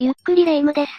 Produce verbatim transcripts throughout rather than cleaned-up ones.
ゆっくりレ夢ムです。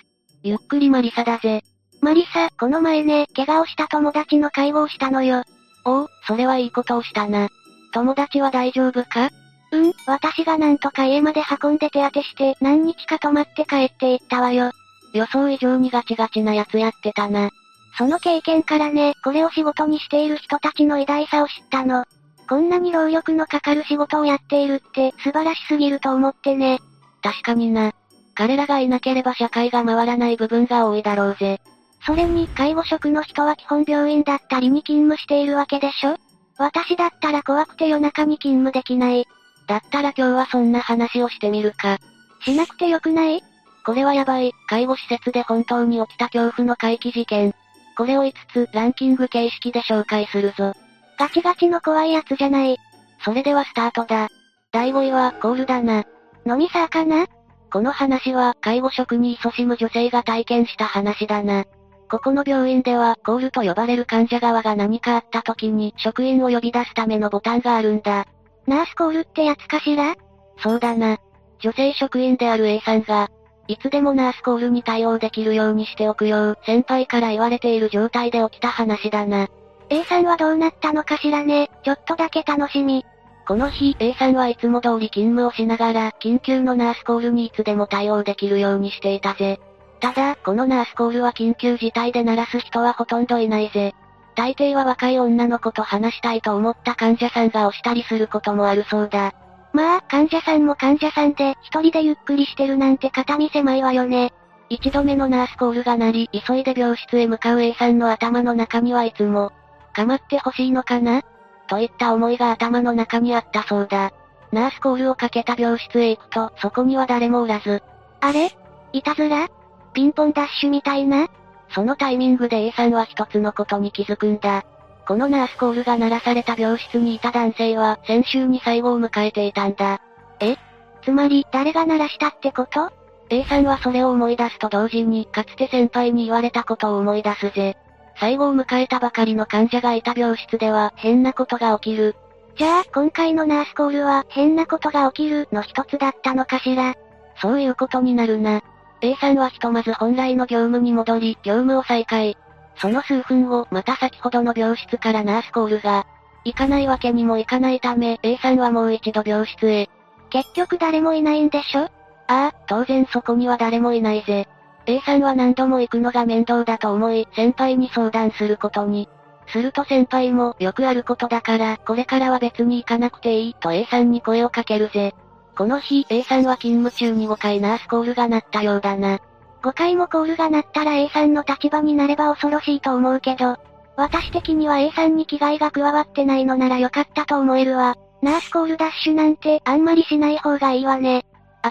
ゆっくりマリサだぜ。マリサ、この前ね、怪我をした友達の介護をしたのよ。おお、それはいいことをしたな。友達は大丈夫か？うん、私がなんとか家まで運んで手当てして何日か泊まって帰って行ったわよ。予想以上にガチガチなやつやってたな。その経験からね、これを仕事にしている人たちの偉大さを知ったの。こんなに労力のかかる仕事をやっているって素晴らしすぎると思ってね。確かにな。彼らがいなければ社会が回らない部分が多いだろうぜ。それに介護職の人は基本病院だったりに勤務しているわけでしょ？私だったら怖くて夜中に勤務できない。だったら今日はそんな話をしてみるか。しなくてよくない？これはやばい。介護施設で本当に起きた恐怖の怪奇事件。これをいつつランキング形式で紹介するぞ。ガチガチの怖いやつじゃない。それではスタートだ。だいごいはコールだな。飲みサーかな？この話は介護職に勤しむ女性が体験した話だな。ここの病院ではコールと呼ばれる患者側が何かあった時に職員を呼び出すためのボタンがあるんだ。ナースコールってやつかしら？そうだな。女性職員である A さんが、いつでもナースコールに対応できるようにしておくよう先輩から言われている状態で起きた話だな。A さんはどうなったのかしらね、ちょっとだけ楽しみ。この日、A さんはいつも通り勤務をしながら、緊急のナースコールにいつでも対応できるようにしていたぜ。ただ、このナースコールは緊急事態で鳴らす人はほとんどいないぜ。大抵は若い女の子と話したいと思った患者さんが押したりすることもあるそうだ。まあ、患者さんも患者さんで、一人でゆっくりしてるなんて肩身狭いわよね。一度目のナースコールが鳴り、急いで病室へ向かう A さんの頭の中にはいつも、構ってほしいのかな？といった思いが頭の中にあったそうだ。ナースコールをかけた病室へ行くと、そこには誰もおらず。あれ？いたずら？ピンポンダッシュみたいな？そのタイミングで A さんは一つのことに気づくんだ。このナースコールが鳴らされた病室にいた男性は先週に最後を迎えていたんだ。え？つまり誰が鳴らしたってこと？ A さんはそれを思い出すと同時にかつて先輩に言われたことを思い出すぜ。最後を迎えたばかりの患者がいた病室では変なことが起きる。じゃあ今回のナースコールは変なことが起きるの一つだったのかしら。そういうことになるな。 A さんはひとまず本来の業務に戻り業務を再開。その数分後、また先ほどの病室からナースコールが。行かないわけにもいかないため、A さんはもう一度病室へ。結局誰もいないんでしょ？ああ、当然そこには誰もいないぜ。A さんは何度も行くのが面倒だと思い、先輩に相談することに。すると先輩も、よくあることだから、これからは別に行かなくていい、と A さんに声をかけるぜ。この日、A さんは勤務中にごかいナースコールが鳴ったようだな。ごかいもコールが鳴ったら A さんの立場になれば恐ろしいと思うけど、私的には A さんに危害が加わってないのなら良かったと思えるわ。ナースコールダッシュなんてあんまりしない方がいいわね。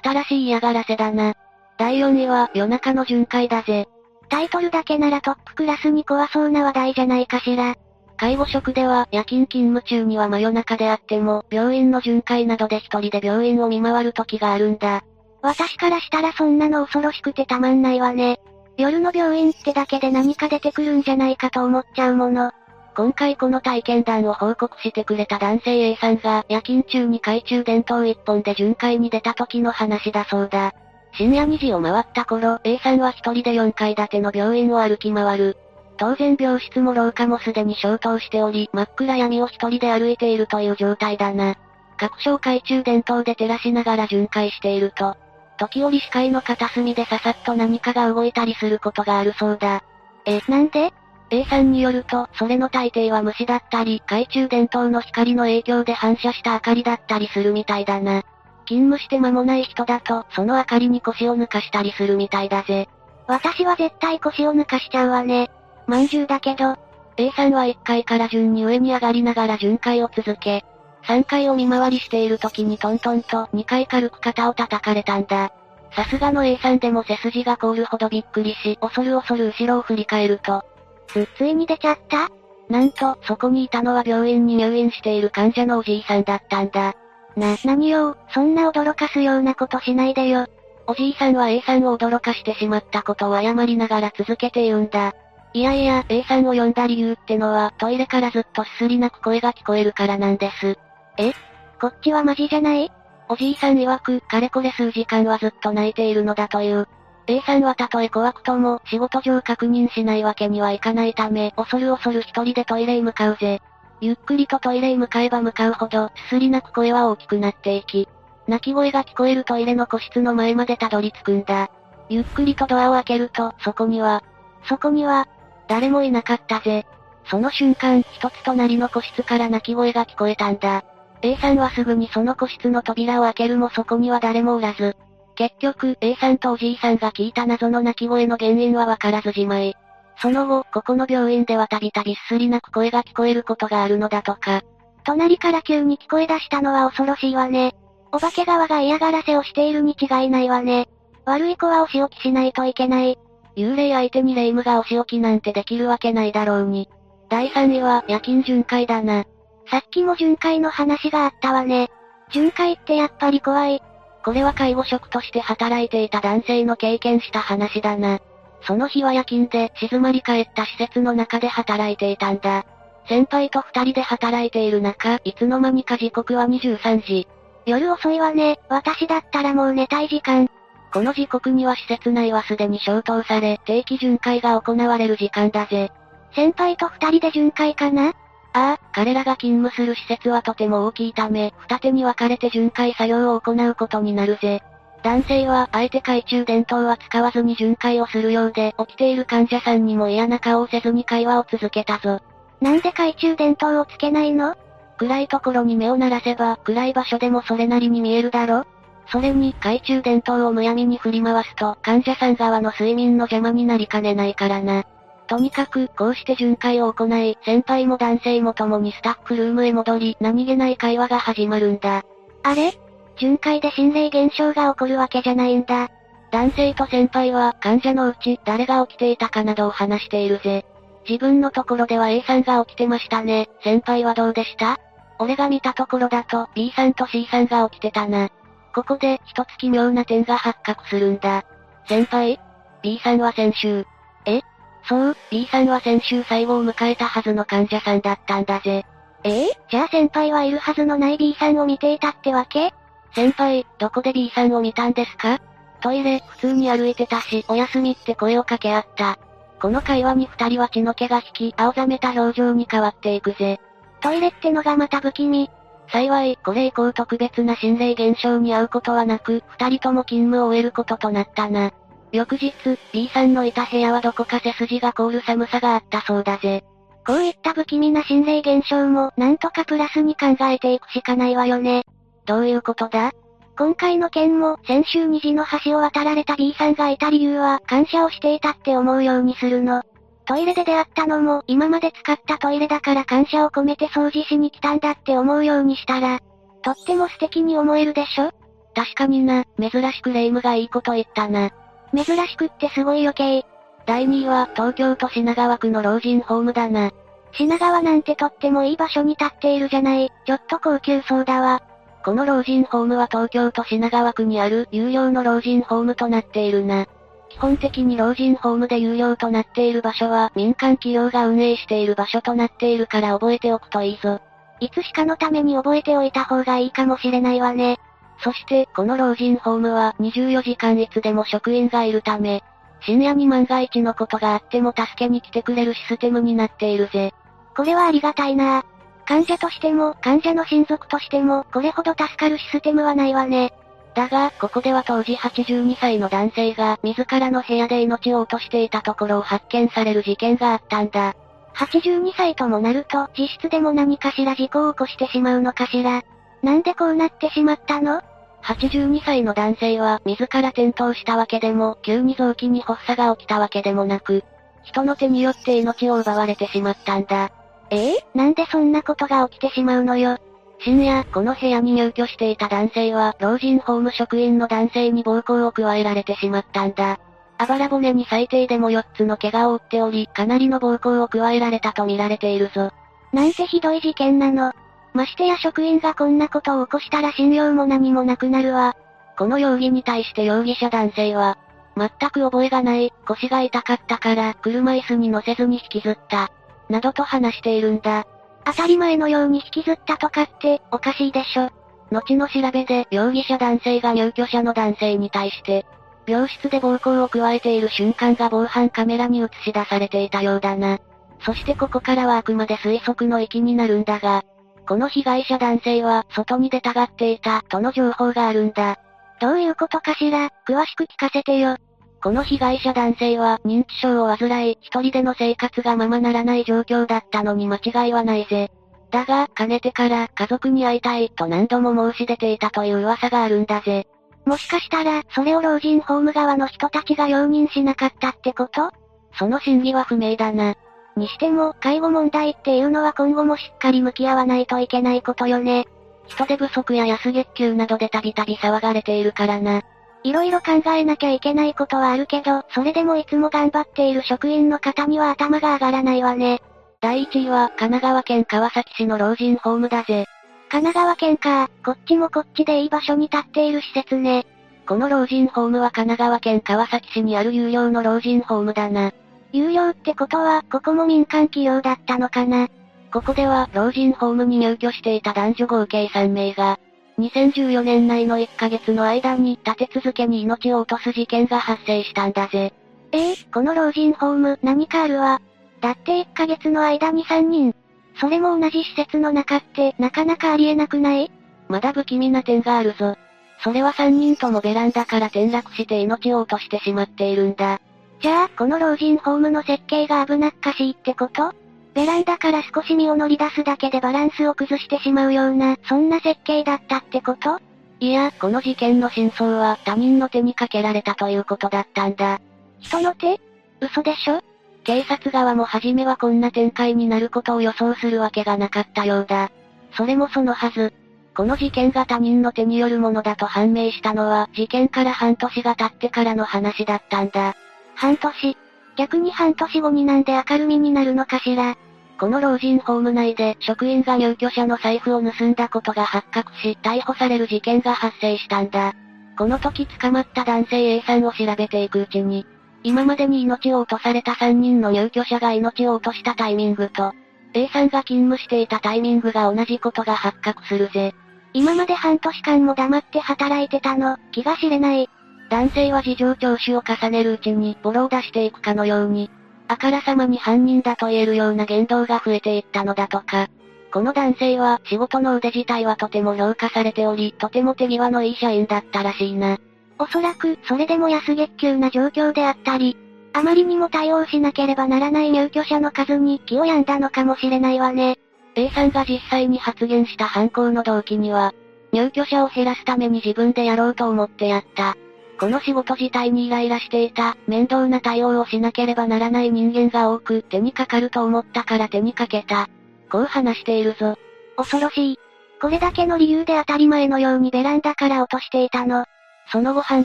新しい嫌がらせだな。だいよんいは夜中の巡回だぜ。タイトルだけならトップクラスに怖そうな話題じゃないかしら。介護職では夜勤勤務中には真夜中であっても病院の巡回などで一人で病院を見回る時があるんだ。私からしたらそんなの恐ろしくてたまんないわね。夜の病院ってだけで何か出てくるんじゃないかと思っちゃうもの。今回この体験談を報告してくれた男性 A さんが夜勤中に懐中電灯一本で巡回に出た時の話だそうだ。深夜にじを回った頃、A さんは一人でよんかい建ての病院を歩き回る。当然病室も廊下もすでに消灯しており、真っ暗闇を一人で歩いているという状態だな。各所懐中電灯で照らしながら巡回していると、時折視界の片隅でささっと何かが動いたりすることがあるそうだ。え、なんで？ A さんによると、それの大抵は虫だったり、懐中電灯の光の影響で反射した明かりだったりするみたいだな。勤務して間もない人だと、その明かりに腰を抜かしたりするみたいだぜ。私は絶対腰を抜かしちゃうわね。まんじゅうだけど、A さんはいっかいから順に上に上がりながら巡回を続け、さんかいを見回りしている時にトントンとにかい軽く肩を叩かれたんだ。さすがの A さんでも背筋が凍るほどびっくりし、恐る恐る後ろを振り返ると、つ、ついに出ちゃった？なんと、そこにいたのは病院に入院している患者のおじいさんだったんだ。な、何よ、そんな驚かすようなことしないでよ。おじいさんは A さんを驚かしてしまったことを謝りながら続けて言うんだ。いやいや、A さんを呼んだ理由ってのは、トイレからずっとすすり泣く声が聞こえるからなんです。え？こっちはマジじゃない？おじいさん曰く、かれこれ数時間はずっと泣いているのだという。A さんはたとえ怖くとも仕事上確認しないわけにはいかないため、恐る恐る一人でトイレへ向かうぜ。ゆっくりとトイレへ向かえば向かうほど、すすり泣く声は大きくなっていき、泣き声が聞こえるトイレの個室の前までたどり着くんだ。ゆっくりとドアを開けると、そこには、そこには、誰もいなかったぜ。その瞬間、一つ隣の個室から泣き声が聞こえたんだ。A さんはすぐにその個室の扉を開けるもそこには誰もおらず。結局、A さんとおじいさんが聞いた謎の泣き声の原因はわからずじまい。その後、ここの病院ではたびたびすすり泣く声が聞こえることがあるのだとか。隣から急に聞こえ出したのは恐ろしいわね。お化け側が嫌がらせをしているに違いないわね。悪い子はお仕置きしないといけない。幽霊相手に霊夢がお仕置きなんてできるわけないだろうに。だいさんいは夜勤巡回だな。さっきも巡回の話があったわね。巡回ってやっぱり怖い。これは介護職として働いていた男性の経験した話だな。その日は夜勤で静まり返った施設の中で働いていたんだ。先輩と二人で働いている中、いつの間にか時刻はにじゅうさんじ。夜遅いわね。私だったらもう寝たい時間。この時刻には施設内はすでに消灯され、定期巡回が行われる時間だぜ。先輩と二人で巡回かな？ああ、彼らが勤務する施設はとても大きいため、二手に分かれて巡回作業を行うことになるぜ。男性は、あえて懐中電灯は使わずに巡回をするようで、起きている患者さんにも嫌な顔をせずに会話を続けたぞ。なんで懐中電灯をつけないの？暗いところに目を鳴らせば、暗い場所でもそれなりに見えるだろ？それに、懐中電灯をむやみに振り回すと、患者さん側の睡眠の邪魔になりかねないからな。とにかく、こうして巡回を行い、先輩も男性も共にスタッフルームへ戻り、何気ない会話が始まるんだ。あれ？巡回で心霊現象が起こるわけじゃないんだ。男性と先輩は、患者のうち、誰が起きていたかなどを話しているぜ。自分のところでは A さんが起きてましたね。先輩はどうでした？俺が見たところだと、B さんと C さんが起きてたな。ここで、一つ奇妙な点が発覚するんだ。先輩？ B さんは先週。え？そう、B さんは先週最後を迎えたはずの患者さんだったんだぜ。えー、じゃあ先輩はいるはずのない B さんを見ていたってわけ？先輩、どこで B さんを見たんですか？トイレ、普通に歩いてたし、おやすみって声をかけ合った。この会話に二人は血の気が引き、青ざめた表情に変わっていくぜ。トイレってのがまた不気味。幸い、これ以降特別な心霊現象に遭うことはなく、二人とも勤務を終えることとなったな。翌日、B さんのいた部屋はどこか背筋が凍る寒さがあったそうだぜ。こういった不気味な心霊現象も、なんとかプラスに考えていくしかないわよね。どういうことだ？今回の件も、先週虹の橋を渡られた B さんがいた理由は、感謝をしていたって思うようにするの。トイレで出会ったのも、今まで使ったトイレだから感謝を込めて掃除しに来たんだって思うようにしたら、とっても素敵に思えるでしょ？確かにな、珍しく霊夢がいいこと言ったな。珍しくってすごい余計。だいにいは、東京都品川区の老人ホームだな。品川なんてとってもいい場所に立っているじゃない、ちょっと高級そうだわ。この老人ホームは東京都品川区にある、有料の老人ホームとなっているな。基本的に老人ホームで有料となっている場所は、民間企業が運営している場所となっているから覚えておくといいぞ。いつしかのために覚えておいた方がいいかもしれないわね。そして、この老人ホームはにじゅうよじかんいつでも職員がいるため、深夜に万が一のことがあっても助けに来てくれるシステムになっているぜ。これはありがたいなぁ。患者としても、患者の親族としても、これほど助かるシステムはないわね。だが、ここでは当時はちじゅうにさいの男性が、自らの部屋で命を落としていたところを発見される事件があったんだ。はちじゅうにさいともなると、実質でも何かしら事故を起こしてしまうのかしら。なんでこうなってしまったの？はちじゅうにさいの男性は、自ら転倒したわけでも、急に臓器に発作が起きたわけでもなく、人の手によって命を奪われてしまったんだ。ええ？なんでそんなことが起きてしまうのよ。深夜、この部屋に入居していた男性は、老人ホーム職員の男性に暴行を加えられてしまったんだ。あばら骨に最低でもよっつの怪我を負っており、かなりの暴行を加えられたと見られているぞ。なんてひどい事件なの。ましてや職員がこんなことを起こしたら信用も何もなくなるわ。この容疑に対して容疑者男性は、全く覚えがない、腰が痛かったから、車椅子に乗せずに引きずった。などと話しているんだ。当たり前のように引きずったとかって、おかしいでしょ。後の調べで、容疑者男性が入居者の男性に対して、病室で暴行を加えている瞬間が防犯カメラに映し出されていたようだな。そしてここからはあくまで推測の域になるんだが、この被害者男性は外に出たがっていたとの情報があるんだ。どういうことかしら、詳しく聞かせてよ。この被害者男性は認知症を患い、一人での生活がままならない状況だったのに間違いはないぜ。だが、かねてから家族に会いたいと何度も申し出ていたという噂があるんだぜ。もしかしたら、それを老人ホーム側の人たちが容認しなかったってこと？その真偽は不明だな。にしても、介護問題っていうのは今後もしっかり向き合わないといけないことよね。人手不足や安月給などでたびたび騒がれているからな。いろいろ考えなきゃいけないことはあるけど、それでもいつも頑張っている職員の方には頭が上がらないわね。だいいちいは、神奈川県川崎市の老人ホームだぜ。神奈川県か、こっちもこっちでいい場所に立っている施設ね。この老人ホームは神奈川県川崎市にある有料の老人ホームだな。有料ってことは、ここも民間企業だったのかな。ここでは、老人ホームに入居していた男女合計さんめいが、にせんじゅうよねん内のいっかげつの間に立て続けに命を落とす事件が発生したんだぜ。ええー、この老人ホーム何かあるわ。だっていっかげつの間にさんにん。それも同じ施設の中ってなかなかありえなくない？まだ不気味な点があるぞ。それはさんにんともベランダから転落して命を落としてしまっているんだ。じゃあ、この老人ホームの設計が危なっかしいってこと？ベランダから少し身を乗り出すだけでバランスを崩してしまうような、そんな設計だったってこと？いや、この事件の真相は他人の手にかけられたということだったんだ。人の手？嘘でしょ？警察側も初めはこんな展開になることを予想するわけがなかったようだ。それもそのはず。この事件が他人の手によるものだと判明したのは、事件から半年が経ってからの話だったんだ。半年。逆に半年後になんで明るみになるのかしら。この老人ホーム内で職員が入居者の財布を盗んだことが発覚し、逮捕される事件が発生したんだ。この時捕まった男性 A さんを調べていくうちに、今までに命を落とされたさんにんの入居者が命を落としたタイミングと、A さんが勤務していたタイミングが同じことが発覚するぜ。今まで半年間も黙って働いてたの、気が知れない。男性は事情聴取を重ねるうちにボロを出していくかのように、あからさまに犯人だと言えるような言動が増えていったのだとか。この男性は仕事の腕自体はとても評価されており、とても手際のいい社員だったらしいな。おそらくそれでも安月給な状況であったり、あまりにも対応しなければならない入居者の数に気を病んだのかもしれないわね。A さんが実際に発言した犯行の動機には、入居者を減らすために自分でやろうと思ってやった。この仕事自体にイライラしていた、面倒な対応をしなければならない人間が多く、手にかかると思ったから手にかけた。こう話しているぞ。恐ろしい。これだけの理由で当たり前のようにベランダから落としていたの。その後半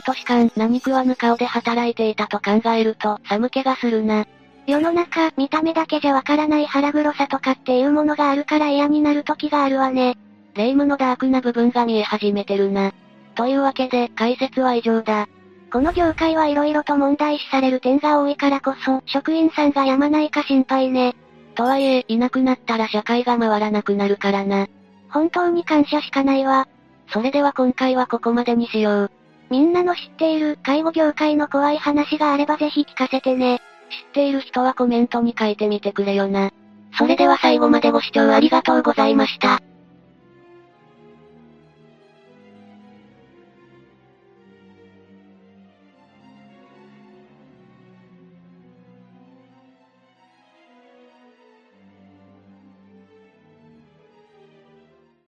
年間何食わぬ顔で働いていたと考えると寒気がするな。世の中、見た目だけじゃわからない腹黒さとかっていうものがあるから嫌になる時があるわね。霊夢のダークな部分が見え始めてるな。というわけで解説は以上だ。この業界はいろいろと問題視される点が多いからこそ、職員さんが病まないか心配ね。とはいえ、いなくなったら社会が回らなくなるからな。本当に感謝しかないわ。それでは今回はここまでにしよう。みんなの知っている介護業界の怖い話があればぜひ聞かせてね。知っている人はコメントに書いてみてくれよな。それでは最後までご視聴ありがとうございました。